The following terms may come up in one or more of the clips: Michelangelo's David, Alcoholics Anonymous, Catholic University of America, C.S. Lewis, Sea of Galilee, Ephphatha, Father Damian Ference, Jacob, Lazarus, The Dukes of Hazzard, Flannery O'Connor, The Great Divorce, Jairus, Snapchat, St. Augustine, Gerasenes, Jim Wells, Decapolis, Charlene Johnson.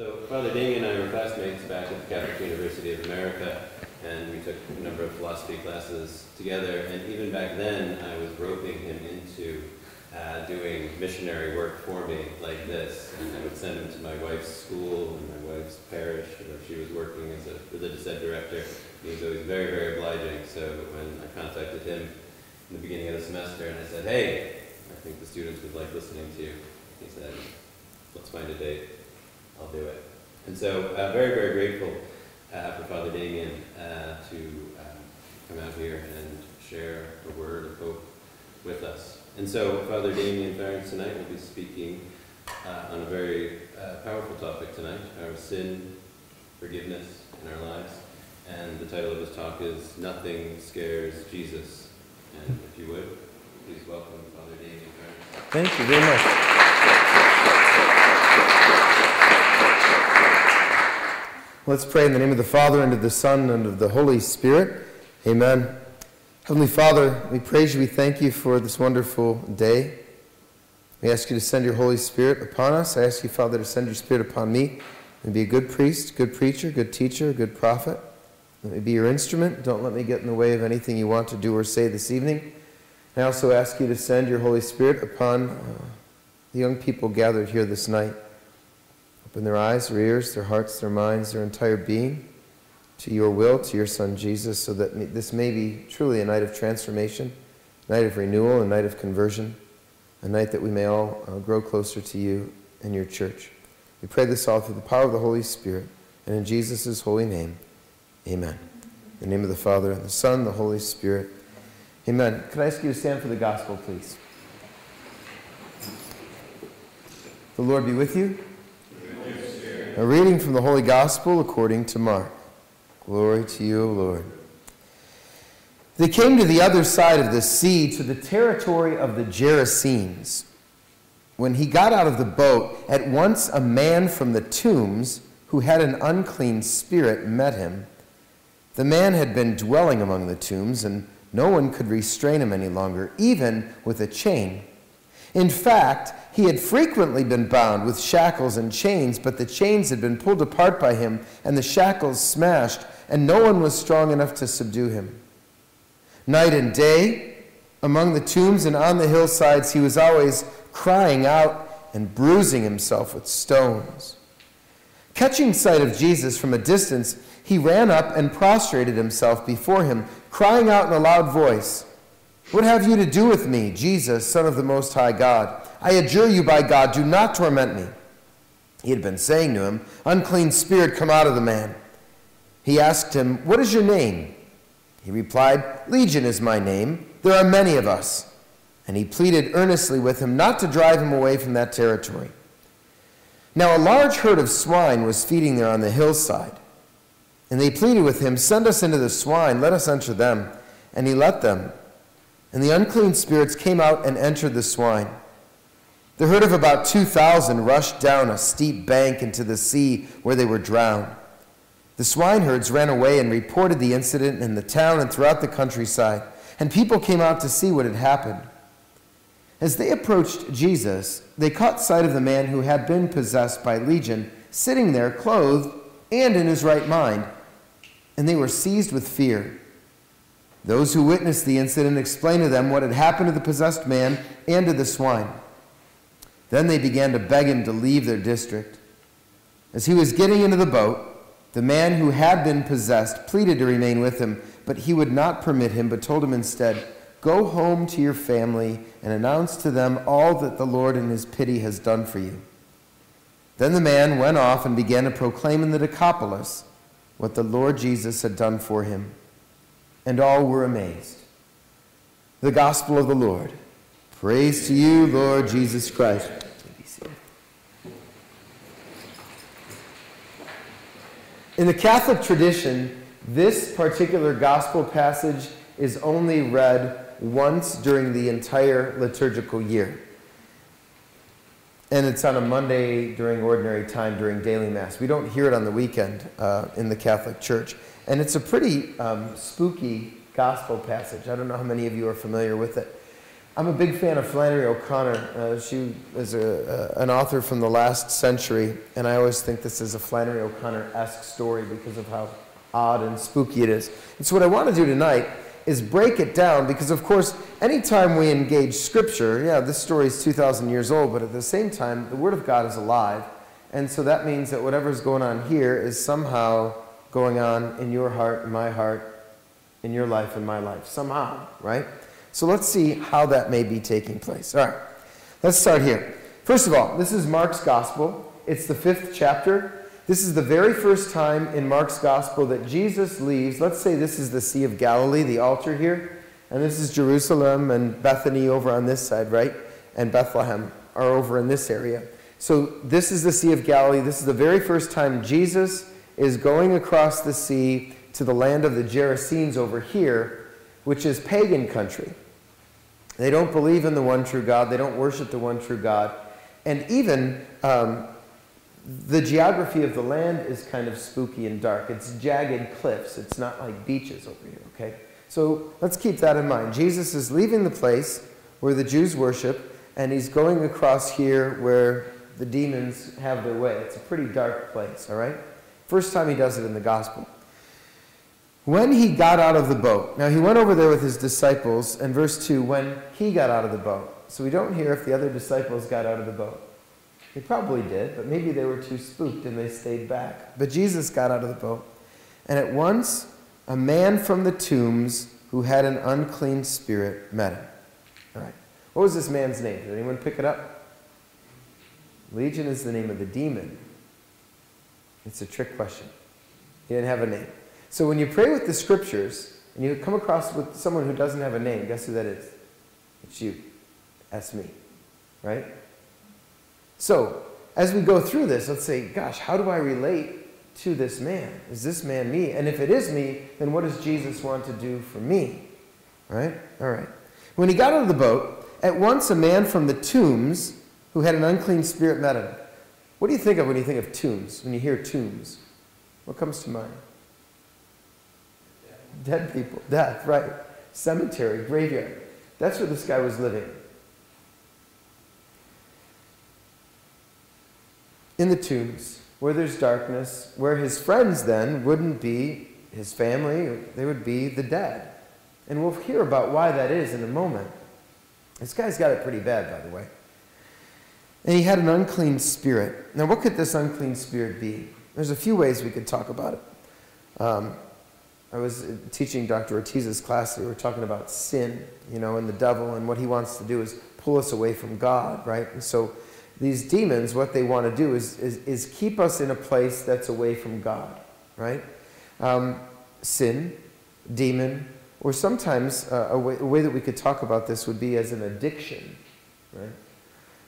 So Father Damian and I were classmates back at the Catholic University of America, and we took a number of philosophy classes together, and even back then I was roping him into doing missionary work for me like this, and I would send him to my wife's school and my wife's parish where she was working as a religious ed director. He was always very, very obliging, so when I contacted him in the beginning of the semester and I said, "Hey, I think the students would like listening to you," he said, "Let's find a date. I'll do it." And so very, very grateful for Father Damian to come out here and share the word of hope with us. And so Father Damian Ference tonight will be speaking on a very powerful topic tonight, our sin, forgiveness in our lives. And the title of his talk is "Nothing Scares Jesus." And if you would, please welcome Father Damian Ference. Thank you very much. Let's pray in the name of the Father, and of the Son, and of the Holy Spirit. Amen. Heavenly Father, we praise you, we thank you for this wonderful day. We ask you to send your Holy Spirit upon us. I ask you, Father, to send your Spirit upon me, and be a good priest, good preacher, good teacher, good prophet. Let me be your instrument. Don't let me get in the way of anything you want to do or say this evening. I also ask you to send your Holy Spirit upon the young people gathered here this night. Open their eyes, their ears, their hearts, their minds, their entire being to your will, to your Son Jesus, so that this may be truly a night of transformation, a night of renewal, a night of conversion, a night that we may all grow closer to you and your church. We pray this all through the power of the Holy Spirit and in Jesus' holy name. Amen. In the name of the Father, and the Son, and the Holy Spirit. Amen. Could I ask you to stand for the gospel, please? The Lord be with you. With your spirit. A reading from the Holy Gospel according to Mark. Glory to you, O Lord. They came to the other side of the sea, to the territory of the Gerasenes. When he got out of the boat, at once a man from the tombs who had an unclean spirit met him. The man had been dwelling among the tombs, and no one could restrain him any longer, even with a chain. In fact, he had frequently been bound with shackles and chains, but the chains had been pulled apart by him, and the shackles smashed, and no one was strong enough to subdue him. Night and day, among the tombs and on the hillsides, he was always crying out and bruising himself with stones. Catching sight of Jesus from a distance, he ran up and prostrated himself before him, crying out in a loud voice, "What have you to do with me, Jesus, Son of the Most High God? I adjure you by God, do not torment me." He had been saying to him, "Unclean spirit, come out of the man." He asked him, "What is your name?" He replied, "Legion is my name. There are many of us." And he pleaded earnestly with him not to drive him away from that territory. Now a large herd of swine was feeding there on the hillside. And they pleaded with him, "Send us into the swine, let us enter them." And he let them. And the unclean spirits came out and entered the swine. The herd of about 2,000 rushed down a steep bank into the sea, where they were drowned. The swineherds ran away and reported the incident in the town and throughout the countryside, and people came out to see what had happened. As they approached Jesus, they caught sight of the man who had been possessed by Legion, sitting there clothed and in his right mind, and they were seized with fear. Those who witnessed the incident explained to them what had happened to the possessed man and to the swine. Then they began to beg him to leave their district. As he was getting into the boat, the man who had been possessed pleaded to remain with him, but he would not permit him, but told him instead, "Go home to your family and announce to them all that the Lord in his pity has done for you." Then the man went off and began to proclaim in the Decapolis what the Lord Jesus had done for him, and all were amazed. The Gospel of the Lord. Praise to you, Lord Jesus Christ. In the Catholic tradition, this particular Gospel passage is only read once during the entire liturgical year. And it's on a Monday during ordinary time, during daily Mass. We don't hear it on the weekend in the Catholic Church. And it's a pretty spooky gospel passage. I don't know how many of you are familiar with it. I'm a big fan of Flannery O'Connor. She is an author from the last century, and I always think this is a Flannery O'Connor-esque story because of how odd and spooky it is. And so what I want to do tonight is break it down, because of course, anytime we engage Scripture, yeah, this story is 2,000 years old, but at the same time, the Word of God is alive. And so that means that whatever's going on here is somehow going on in your heart, in my heart, in your life, in my life, somehow, right? So let's see how that may be taking place. All right, let's start here. First of all, this is Mark's Gospel. It's the 5th chapter. This is the very first time in Mark's Gospel that Jesus leaves. Let's say this is the Sea of Galilee, the altar here, and this is Jerusalem and Bethany over on this side, right? And Bethlehem are over in this area. So this is the Sea of Galilee. This is the very first time Jesus is going across the sea to the land of the Gerasenes over here, which is pagan country. They don't believe in the one true God. They don't worship the one true God. And even the geography of the land is kind of spooky and dark. It's jagged cliffs. It's not like beaches over here, okay? So let's keep that in mind. Jesus is leaving the place where the Jews worship, and he's going across here where the demons have their way. It's a pretty dark place, all right? First time he does it in the gospel. When he got out of the boat. Now, he went over there with his disciples, and verse 2, when he got out of the boat. So we don't hear if the other disciples got out of the boat. They probably did, but maybe they were too spooked and they stayed back. But Jesus got out of the boat. And at once, a man from the tombs who had an unclean spirit met him. All right. What was this man's name? Did anyone pick it up? Legion is the name of the demon. It's a trick question. He didn't have a name. So when you pray with the Scriptures, and you come across with someone who doesn't have a name, guess who that is? It's you. That's me. Right? So, as we go through this, let's say, gosh, how do I relate to this man? Is this man me? And if it is me, then what does Jesus want to do for me? Right? All right. When he got out of the boat, at once a man from the tombs who had an unclean spirit met him. What do you think of when you think of tombs, when you hear tombs? What comes to mind? Dead people, death, right? Cemetery, graveyard. That's where this guy was living. In the tombs, where there's darkness, where his friends then wouldn't be his family, they would be the dead. And we'll hear about why that is in a moment. This guy's got it pretty bad, by the way. And he had an unclean spirit. Now, what could this unclean spirit be? There's a few ways we could talk about it. I was teaching Dr. Ortiz's class. We were talking about sin, you know, and the devil, and what he wants to do is pull us away from God, right? And so these demons, what they want to do is keep us in a place that's away from God, right? Sin, demon, or sometimes a way that we could talk about this would be as an addiction, right?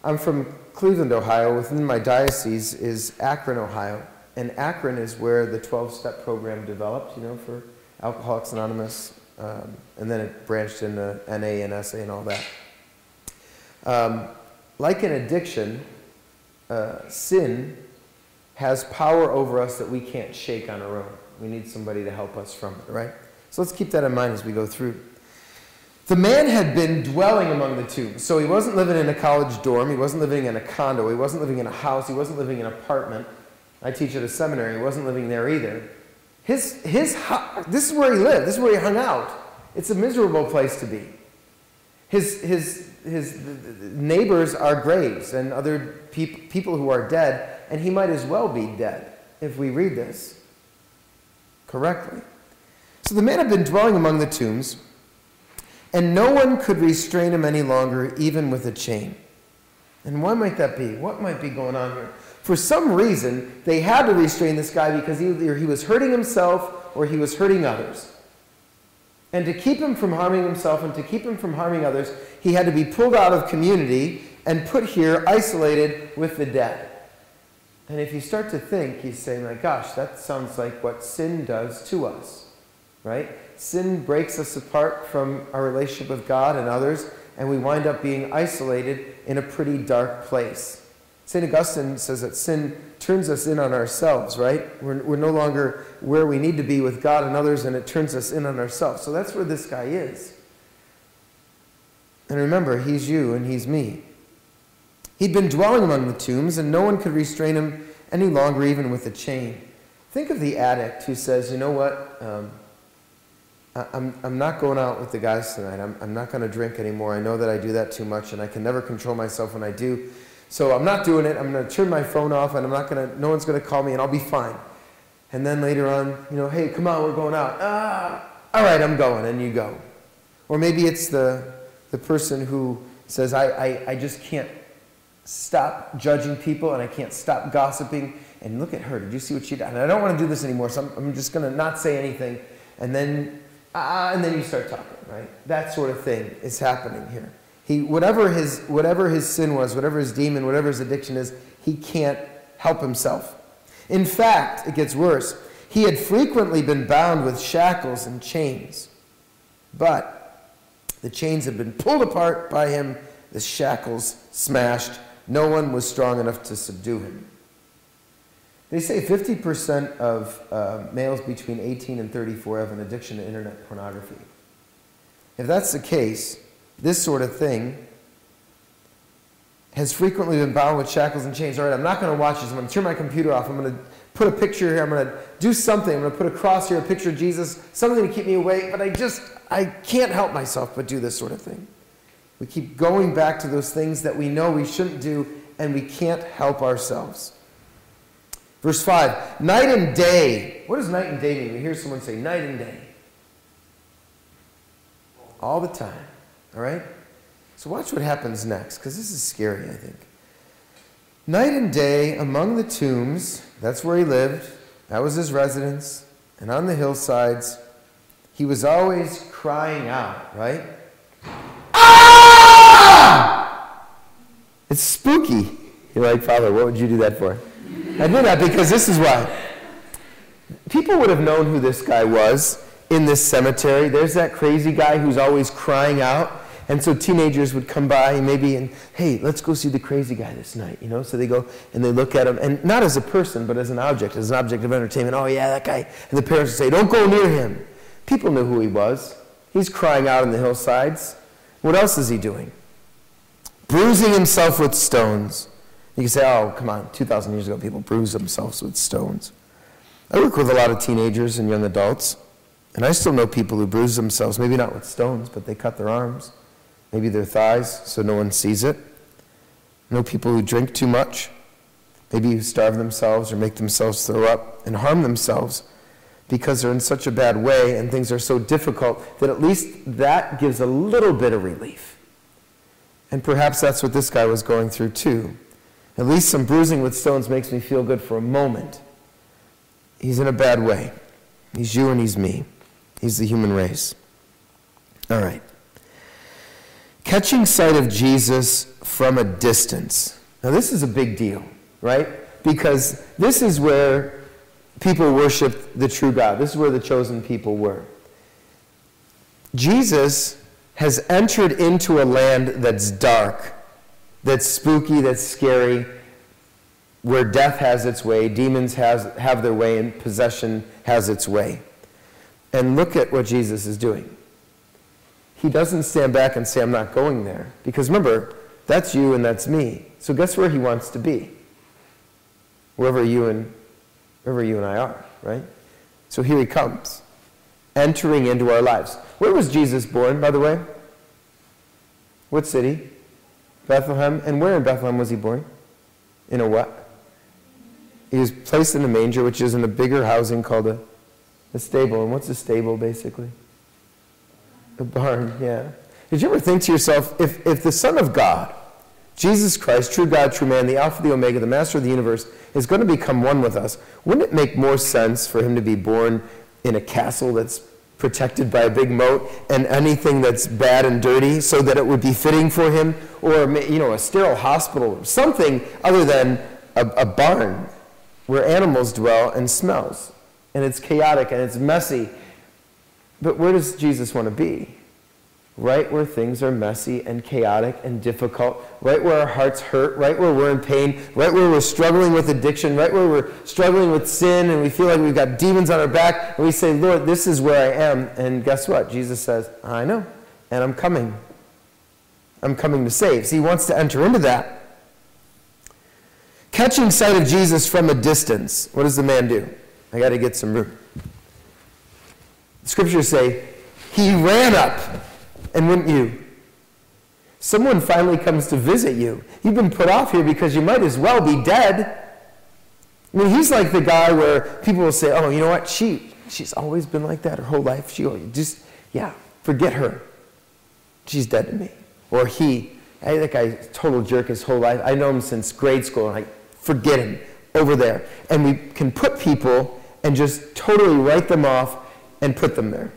I'm from Cleveland, Ohio. Within my diocese is Akron, Ohio. And Akron is where the 12-step program developed, you know, for Alcoholics Anonymous, and then it branched into NA and SA and all that. Like an addiction, sin has power over us that we can't shake on our own. We need somebody to help us from it, right? So let's keep that in mind as we go through. The man had been dwelling among the tombs. So he wasn't living in a college dorm. He wasn't living in a condo. He wasn't living in a house. He wasn't living in an apartment. I teach at a seminary. He wasn't living there either. This is where he lived. This is where he hung out. It's a miserable place to be. His neighbors are graves and other people who are dead, and he might as well be dead if we read this correctly. So the man had been dwelling among the tombs, and no one could restrain him any longer, even with a chain. And why might that be? What might be going on here? For some reason, they had to restrain this guy because either he was hurting himself or he was hurting others. And to keep him from harming himself and to keep him from harming others, he had to be pulled out of community and put here, isolated with the dead. And if you start to think, he's saying, my gosh, that sounds like what sin does to us, right? Sin breaks us apart from our relationship with God and others, and we wind up being isolated in a pretty dark place. St. Augustine says that sin turns us in on ourselves, right? We're no longer where we need to be with God and others, and it turns us in on ourselves. So that's where this guy is. And remember, he's you and he's me. He'd been dwelling among the tombs, and no one could restrain him any longer, even with a chain. Think of the addict who says, you know what, I'm not going out with the guys tonight. I'm not going to drink anymore. I know that I do that too much, and I can never control myself when I do. So I'm not doing it. I'm going to turn my phone off, and no one's going to call me, and I'll be fine. And then later on, you know, hey, come on, we're going out. Ah, all right, I'm going, and you go. Or maybe it's the person who says, I just can't stop judging people, and I can't stop gossiping, and look at her, did you see what she did? And I don't want to do this anymore, so I'm just going to not say anything. And then you start talking, right? That sort of thing is happening here. Whatever his sin was, whatever his demon, whatever his addiction is, he can't help himself. In fact, it gets worse. He had frequently been bound with shackles and chains, but the chains had been pulled apart by him, the shackles smashed. No one was strong enough to subdue him. They say 50% of males between 18 and 34 have an addiction to internet pornography. If that's the case, this sort of thing has frequently been bound with shackles and chains. All right, I'm not going to watch this. I'm going to turn my computer off. I'm going to put a picture here. I'm going to do something. I'm going to put a cross here, a picture of Jesus, something to keep me awake. But I can't help myself but do this sort of thing. We keep going back to those things that we know we shouldn't do, and we can't help ourselves. Verse 5, night and day. What does night and day mean? We hear someone say night and day. All the time. All right? So watch what happens next, because this is scary, I think. Night and day among the tombs, that's where he lived. That was his residence. And on the hillsides, he was always crying out, right? Ah! It's spooky. You're like, Father, what would you do that for? I knew that because this is why. People would have known who this guy was in this cemetery. There's that crazy guy who's always crying out. And so teenagers would come by maybe and, hey, let's go see the crazy guy this night, you know? So they go and they look at him, and not as a person, but as an object of entertainment. Oh, yeah, that guy. And the parents would say, don't go near him. People knew who he was. He's crying out on the hillsides. What else is he doing? Bruising himself with stones. You can say, oh, come on, 2,000 years ago, people bruised themselves with stones. I work with a lot of teenagers and young adults, and I still know people who bruise themselves, maybe not with stones, but they cut their arms, maybe their thighs, so no one sees it. I know people who drink too much, maybe who starve themselves or make themselves throw up and harm themselves because they're in such a bad way and things are so difficult that at least that gives a little bit of relief. And perhaps that's what this guy was going through too. At least some bruising with stones makes me feel good for a moment. He's in a bad way. He's you and he's me. He's the human race. All right. Catching sight of Jesus from a distance. Now this is a big deal, right? Because this is where people worshiped the true God. This is where the chosen people were. Jesus has entered into a land that's dark, that's spooky, that's scary, where death has its way, demons have their way, and possession has its way. And look at what Jesus is doing. He doesn't stand back and say, I'm not going there. Because remember, that's you and that's me. So guess where he wants to be? Wherever you and I are, right? So here he comes, entering into our lives. Where was Jesus born, by the way? What city? Bethlehem. And where in Bethlehem was he born? In a what? He was placed in a manger, which is in a bigger housing called a stable. And what's a stable, basically? A barn, yeah. Did you ever think to yourself, if the Son of God, Jesus Christ, true God, true man, the Alpha, the Omega, the Master of the universe, is going to become one with us, wouldn't it make more sense for him to be born in a castle that's protected by a big moat and anything that's bad and dirty, so that it would be fitting for him, or a sterile hospital, or something other than a barn where animals dwell and smells, and it's chaotic and it's messy. But where does Jesus want to be? Right where things are messy and chaotic and difficult, right where our hearts hurt, right where we're in pain, right where we're struggling with addiction, right where we're struggling with sin and we feel like we've got demons on our back, and we say, Lord, this is where I am. And guess what? Jesus says, I know, and I'm coming. I'm coming to save. So he wants to enter into that. Catching sight of Jesus from a distance, what does the man do? I got to get some room. The scriptures say, he ran up, and wouldn't you? Someone finally comes to visit you. You've been put off here because you might as well be dead. I mean, he's like the guy where people will say, oh, you know what, she's always been like that her whole life. Forget her. She's dead to me. Or he, that guy, total jerk his whole life. I know him since grade school, and forget him over there. And we can put people and just totally write them off and put them there.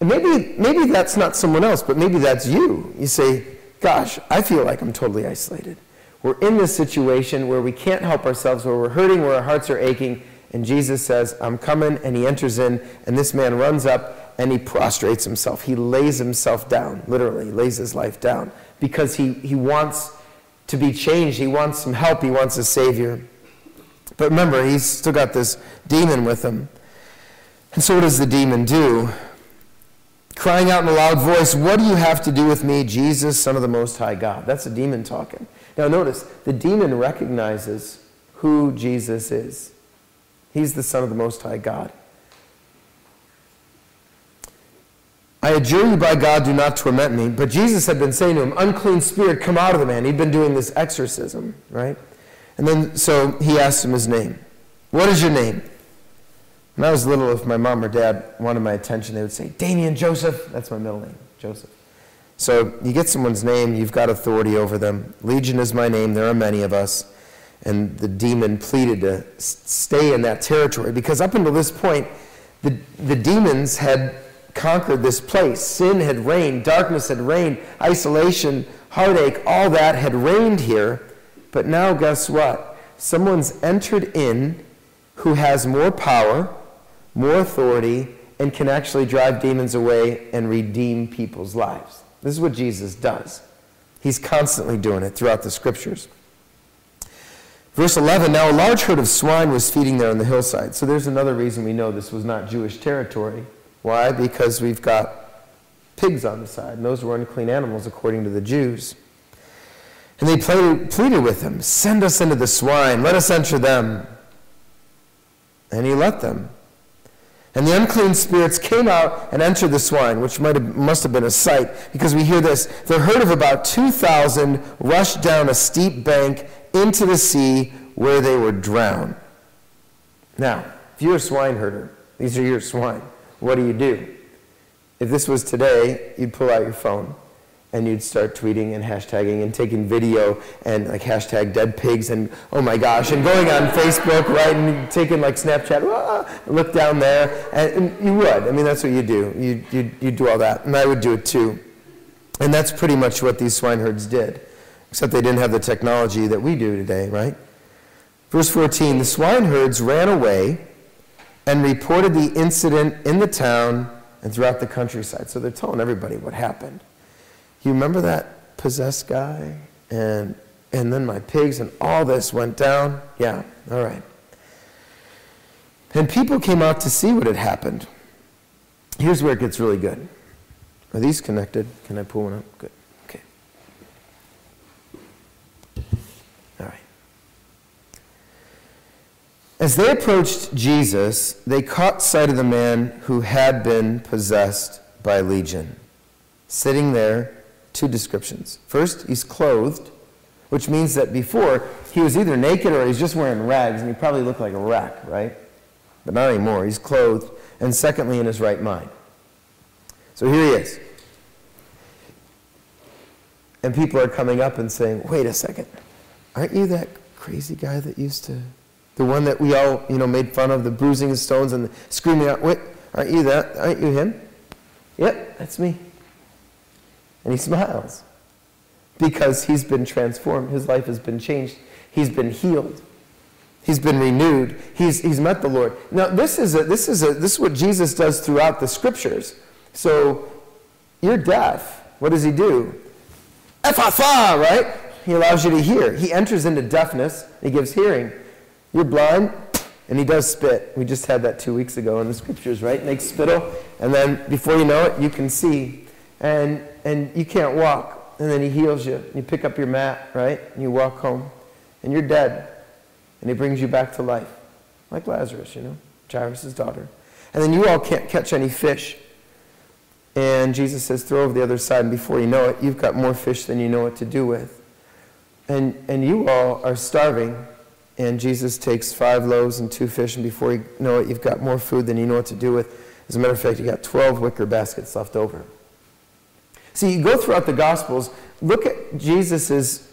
And maybe that's not someone else, but maybe that's you. You say, gosh, I feel like I'm totally isolated. We're in this situation where we can't help ourselves, where we're hurting, where our hearts are aching, and Jesus says, I'm coming, and he enters in, and this man runs up, and he prostrates himself. He lays himself down, literally, lays his life down, because he wants to be changed. He wants some help. He wants a Savior. But remember, he's still got this demon with him. And so what does the demon do? Crying out in a loud voice, what do you have to do with me, Jesus, Son of the Most High God? That's a demon talking. Now notice, the demon recognizes who Jesus is. He's the Son of the Most High God. I adjure you by God, do not torment me. But Jesus had been saying to him, unclean spirit, come out of the man. He'd been doing this exorcism, right? And then, so he asked him his name. What is your name? When I was little, if my mom or dad wanted my attention, they would say, Damian Joseph. That's my middle name, Joseph. So you get someone's name, you've got authority over them. Legion is my name, there are many of us. And the demon pleaded to stay in that territory, because up until this point, the demons had conquered this place. Sin had reigned, darkness had reigned, isolation, heartache, all that had reigned here. But now guess what? Someone's entered in who has more power, more authority, and can actually drive demons away and redeem people's lives. This is what Jesus does. He's constantly doing it throughout the scriptures. Verse 11, now a large herd of swine was feeding there on the hillside. So there's another reason we know this was not Jewish territory. Why? Because we've got pigs on the side, and those were unclean animals according to the Jews. And they pleaded with him, send us into the swine, let us enter them. And he let them. And the unclean spirits came out and entered the swine, which must have been a sight, because we hear this. The herd of about 2,000 rushed down a steep bank into the sea where they were drowned. Now, if you're a swine herder, these are your swine, what do you do? If this was today, you'd pull out your phone and you'd start tweeting and hashtagging and taking video and hashtag dead pigs and oh my gosh, and going on Facebook, right, and taking Snapchat, look down there, and you would. I mean, that's what you do. You do all that, and I would do it too. And that's pretty much what these swineherds did, except they didn't have the technology that we do today, right? Verse 14, the swineherds ran away and reported the incident in the town and throughout the countryside. So they're telling everybody what happened. You remember that possessed guy? And then my pigs and all this went down? Yeah, all right. And people came out to see what had happened. Here's where it gets really good. Are these connected? Can I pull one up? Good. Okay. All right. As they approached Jesus, they caught sight of the man who had been possessed by Legion. Sitting there, two descriptions. First, he's clothed, which means that before, he was either naked or he's just wearing rags, and he probably looked like a wreck, right? But not anymore. He's clothed. And secondly, in his right mind. So here he is. And people are coming up and saying, wait a second, aren't you that crazy guy that used to, the one that we all, made fun of, the bruising of stones and the screaming out, wait, aren't you that, aren't you him? Yep, that's me. And he smiles because he's been transformed. His life has been changed. He's been healed. He's been renewed. He's met the Lord. Now this is what Jesus does throughout the scriptures. So you're deaf. What does he do? Ephphatha, right? He allows you to hear. He enters into deafness. He gives hearing. You're blind, and he does spit. We just had that 2 weeks ago in the scriptures, right? Makes spittle, and then before you know it, you can see. And you can't walk. and then he heals you, and you pick up your mat, right, and you walk home, and you're dead, and he brings you back to life, like Lazarus, you know, Jairus' daughter. And then you all can't catch any fish, and Jesus says, throw over the other side, and before you know it, you've got more fish than you know what to do with. And you all are starving, and Jesus takes 5 loaves and 2 fish, and before you know it, you've got more food than you know what to do with. As a matter of fact, you got 12 wicker baskets left over. See, you go throughout the Gospels, look at Jesus's,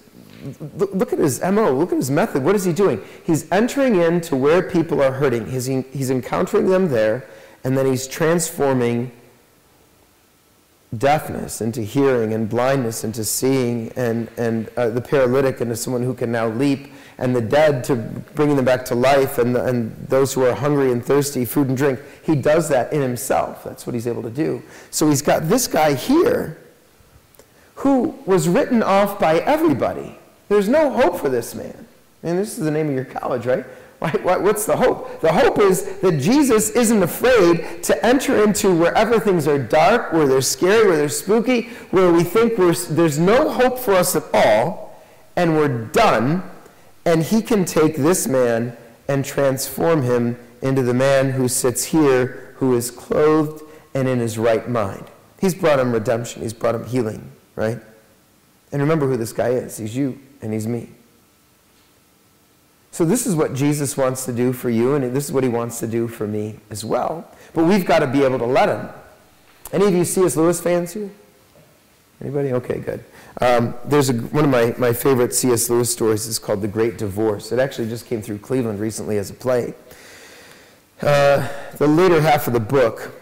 look at his MO, look at his method. What is he doing? He's entering into where people are hurting. He's encountering them there, and then he's transforming deafness into hearing and blindness into seeing and the paralytic into someone who can now leap and the dead to bringing them back to life and those who are hungry and thirsty, food and drink. He does that in himself. That's what he's able to do. So he's got this guy here who was written off by everybody. There's no hope for this man. And this is the name of your college, right? What's the hope? The hope is that Jesus isn't afraid to enter into wherever things are dark, where they're scary, where they're spooky, where we think there's no hope for us at all, and we're done, and he can take this man and transform him into the man who sits here, who is clothed and in his right mind. He's brought him redemption. He's brought him healing. Right? And remember who this guy is. He's you and he's me. So this is what Jesus wants to do for you, and this is what he wants to do for me as well. But we've got to be able to let him. Any of you C.S. Lewis fans here? Anybody? Okay, good. There's one of my favorite C.S. Lewis stories is called The Great Divorce. It actually just came through Cleveland recently as a play. The later half of the book,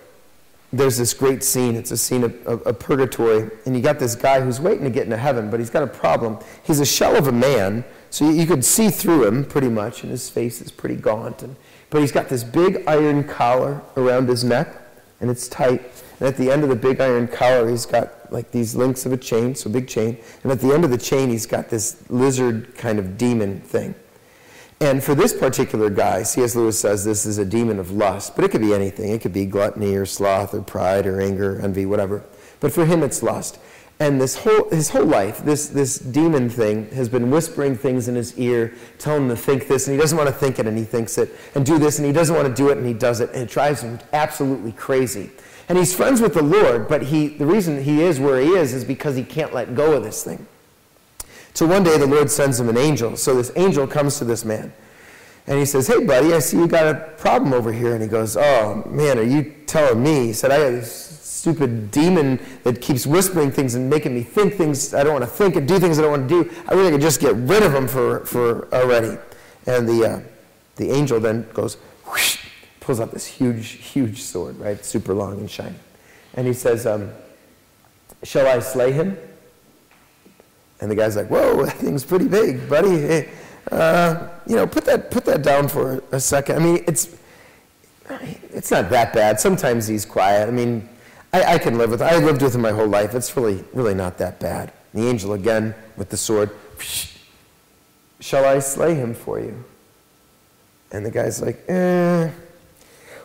there's this great scene. It's a scene of purgatory, and you got this guy who's waiting to get into heaven, but he's got a problem. He's a shell of a man, so you could see through him pretty much, and his face is pretty gaunt. But he's got this big iron collar around his neck, and it's tight. And at the end of the big iron collar, he's got like these links of a chain, so a big chain. And at the end of the chain, he's got this lizard kind of demon thing. And for this particular guy, C.S. Lewis says this is a demon of lust, but it could be anything. It could be gluttony or sloth or pride or anger, envy, whatever. But for him, it's lust. And his whole life, this demon thing has been whispering things in his ear, telling him to think this, and he doesn't want to think it, and he thinks it, and do this, and he doesn't want to do it, and he does it, and it drives him absolutely crazy. And he's friends with the Lord, but the reason he is where he is because he can't let go of this thing. So one day the Lord sends him an angel. So this angel comes to this man. And he says, hey, buddy, I see you got a problem over here. And he goes, oh, man, are you telling me? He said, I got this stupid demon that keeps whispering things and making me think things I don't want to think and do things I don't want to do. I wish I could just get rid of him for already. And the angel then goes, whoosh, pulls out this huge, huge sword, right, super long and shiny. And he says, shall I slay him? And the guy's like, whoa, that thing's pretty big, buddy. Hey, put that down for a second. I mean, it's not that bad. Sometimes he's quiet. I mean, I can live with it. I lived with him my whole life. It's really, really not that bad. And the angel again with the sword, shall I slay him for you? And the guy's like,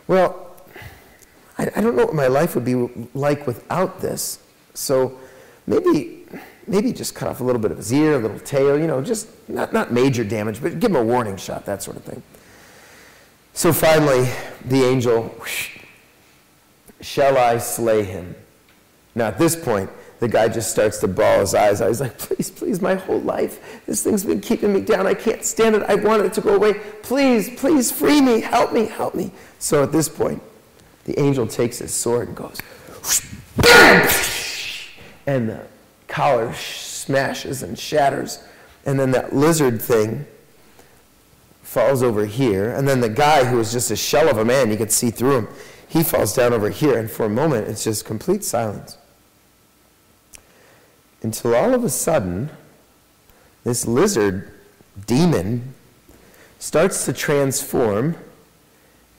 well, I don't know what my life would be like without this. So maybe just cut off a little bit of his ear, a little tail, just not major damage, but give him a warning shot, that sort of thing. So finally, the angel, shall I slay him? Now at this point, the guy just starts to bawl his eyes out. He's like, please, please, my whole life, this thing's been keeping me down. I can't stand it. I want it to go away. Please, please, free me. Help me, help me. So at this point, the angel takes his sword and goes, bam! And the collar smashes and shatters, and then that lizard thing falls over here, and then the guy who was just a shell of a man, you could see through him, he falls down over here, and for a moment it's just complete silence. Until all of a sudden, this lizard demon starts to transform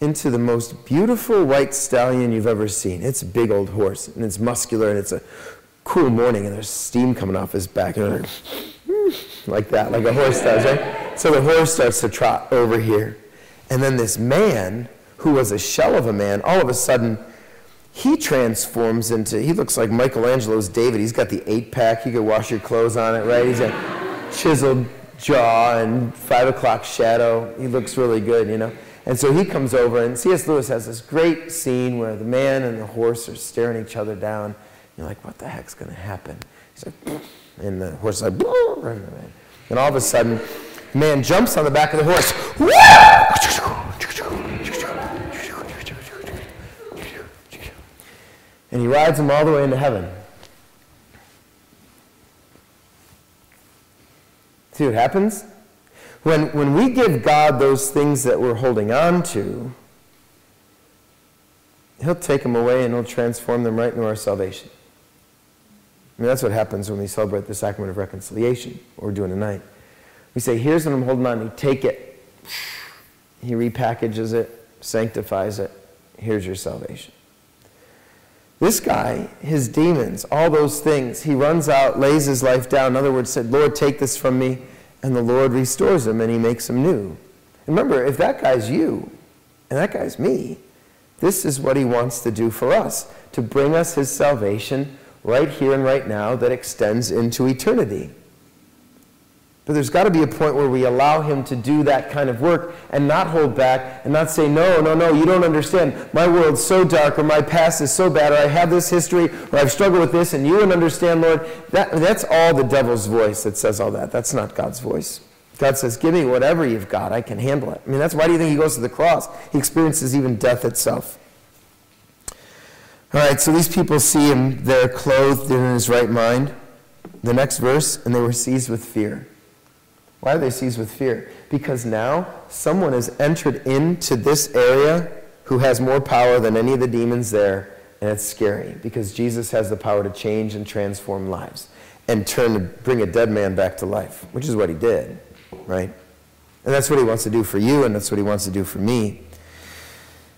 into the most beautiful white stallion you've ever seen. It's a big old horse, and it's muscular, and it's a cool morning, and there's steam coming off his back, and like that, like a horse does, right? So the horse starts to trot over here, and then this man, who was a shell of a man, all of a sudden, He transforms into, he looks like Michelangelo's David. He's got the 8-pack. You could wash your clothes on it, right? He's a chiseled jaw and 5 o'clock shadow. He looks really good, you know. And so he comes over, and C.S. Lewis has this great scene where the man and the horse are staring each other down. You're like, what the heck's going to happen? He's like, and the horse is like, and all of a sudden, the man jumps on the back of the horse. And he rides him all the way into heaven. See what happens? When we give God those things that we're holding on to, he'll take them away and he'll transform them right into our salvation. I mean, that's what happens when we celebrate the sacrament of reconciliation, what we're doing tonight. We say, here's what I'm holding on to. Take it. He repackages it, sanctifies it. Here's your salvation. This guy, his demons, all those things, he runs out, lays his life down. In other words, said, Lord, take this from me. And the Lord restores him and he makes him new. And remember, if that guy's you and that guy's me, this is what he wants to do for us, to bring us his salvation right here and right now that extends into eternity. But there's got to be a point where we allow him to do that kind of work and not hold back and not say, no, you don't understand. My world's so dark, or my past is so bad, or I have this history, or I've struggled with this, and you don't understand, Lord. That's all the devil's voice that says all that. That's not God's voice. God says, give me whatever you've got. I can handle it. I mean, that's why do you think he goes to the cross? He experiences even death itself. All right, so these people see him there clothed in his right mind. The next verse, and they were seized with fear. Why are they seized with fear? Because now someone has entered into this area who has more power than any of the demons there, and it's scary because Jesus has the power to change and transform lives and bring a dead man back to life, which is what he did, right? And that's what he wants to do for you, and that's what he wants to do for me.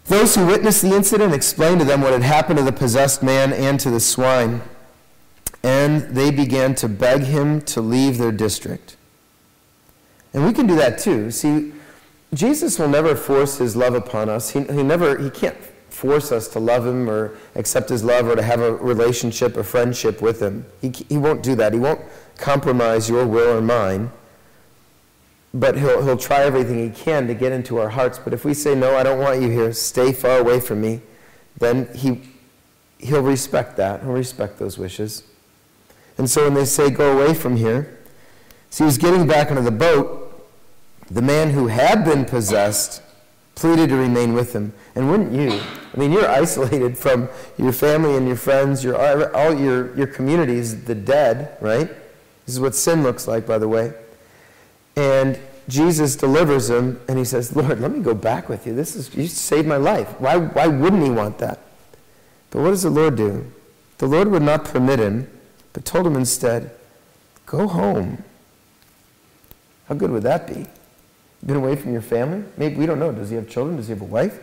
Those who witnessed the incident explained to them what had happened to the possessed man and to the swine, and they began to beg him to leave their district. And we can do that too. See, Jesus will never force his love upon us. He can't force us to love him or accept his love or to have a relationship, a friendship with him. He won't do that. He won't compromise your will or mine. But he'll try everything he can to get into our hearts. But if we say, no, I don't want you here, stay far away from me, then he'll respect that. He'll respect those wishes. And so when they say, go away from here, see, he's getting back into the boat. The man who had been possessed pleaded to remain with him. And wouldn't you? I mean, you're isolated from your family and your friends, all your communities, the dead, right? This is what sin looks like, by the way. And Jesus delivers him, and he says, Lord, let me go back with you. You saved my life. Why wouldn't he want that? But what does the Lord do? The Lord would not permit him, but told him instead, go home. How good would that be? Been away from your family? Maybe, we don't know. Does he have children? Does he have a wife?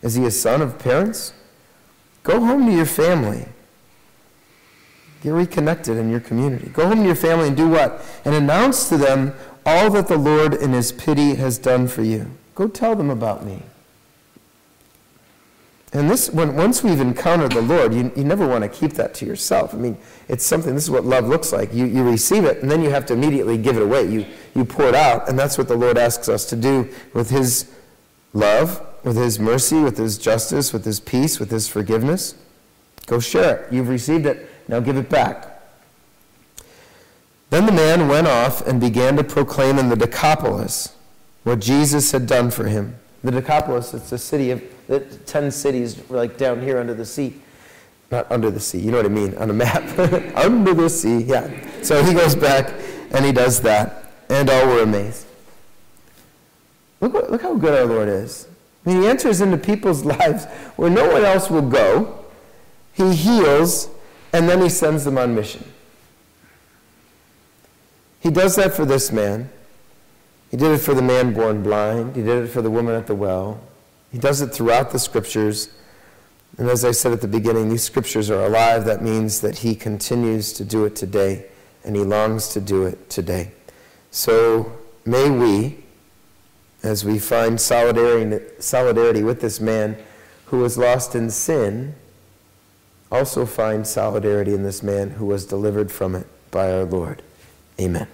Is he a son of parents? Go home to your family. Get reconnected in your community. Go home to your family and do what? And announce to them all that the Lord in his pity has done for you. Go tell them about me. And this, once we've encountered the Lord, you never want to keep that to yourself. I mean, it's something, this is what love looks like. You receive it, and then you have to immediately give it away. You pour it out, and that's what the Lord asks us to do with his love, with his mercy, with his justice, with his peace, with his forgiveness. Go share it. You've received it. Now give it back. Then the man went off and began to proclaim in the Decapolis what Jesus had done for him. The Decapolis, it's a city of 10 cities, like down here under the sea. Not under the sea, you know what I mean, on a map. Under the sea, yeah. So he goes back and he does that. And all were amazed. Look how good our Lord is. I mean, he enters into people's lives where no one else will go. He heals, and then he sends them on mission. He does that for this man. He did it for the man born blind. He did it for the woman at the well. He does it throughout the Scriptures. And as I said at the beginning, these Scriptures are alive. That means that he continues to do it today, and he longs to do it today. So may we, as we find solidarity with this man who was lost in sin, also find solidarity in this man who was delivered from it by our Lord. Amen.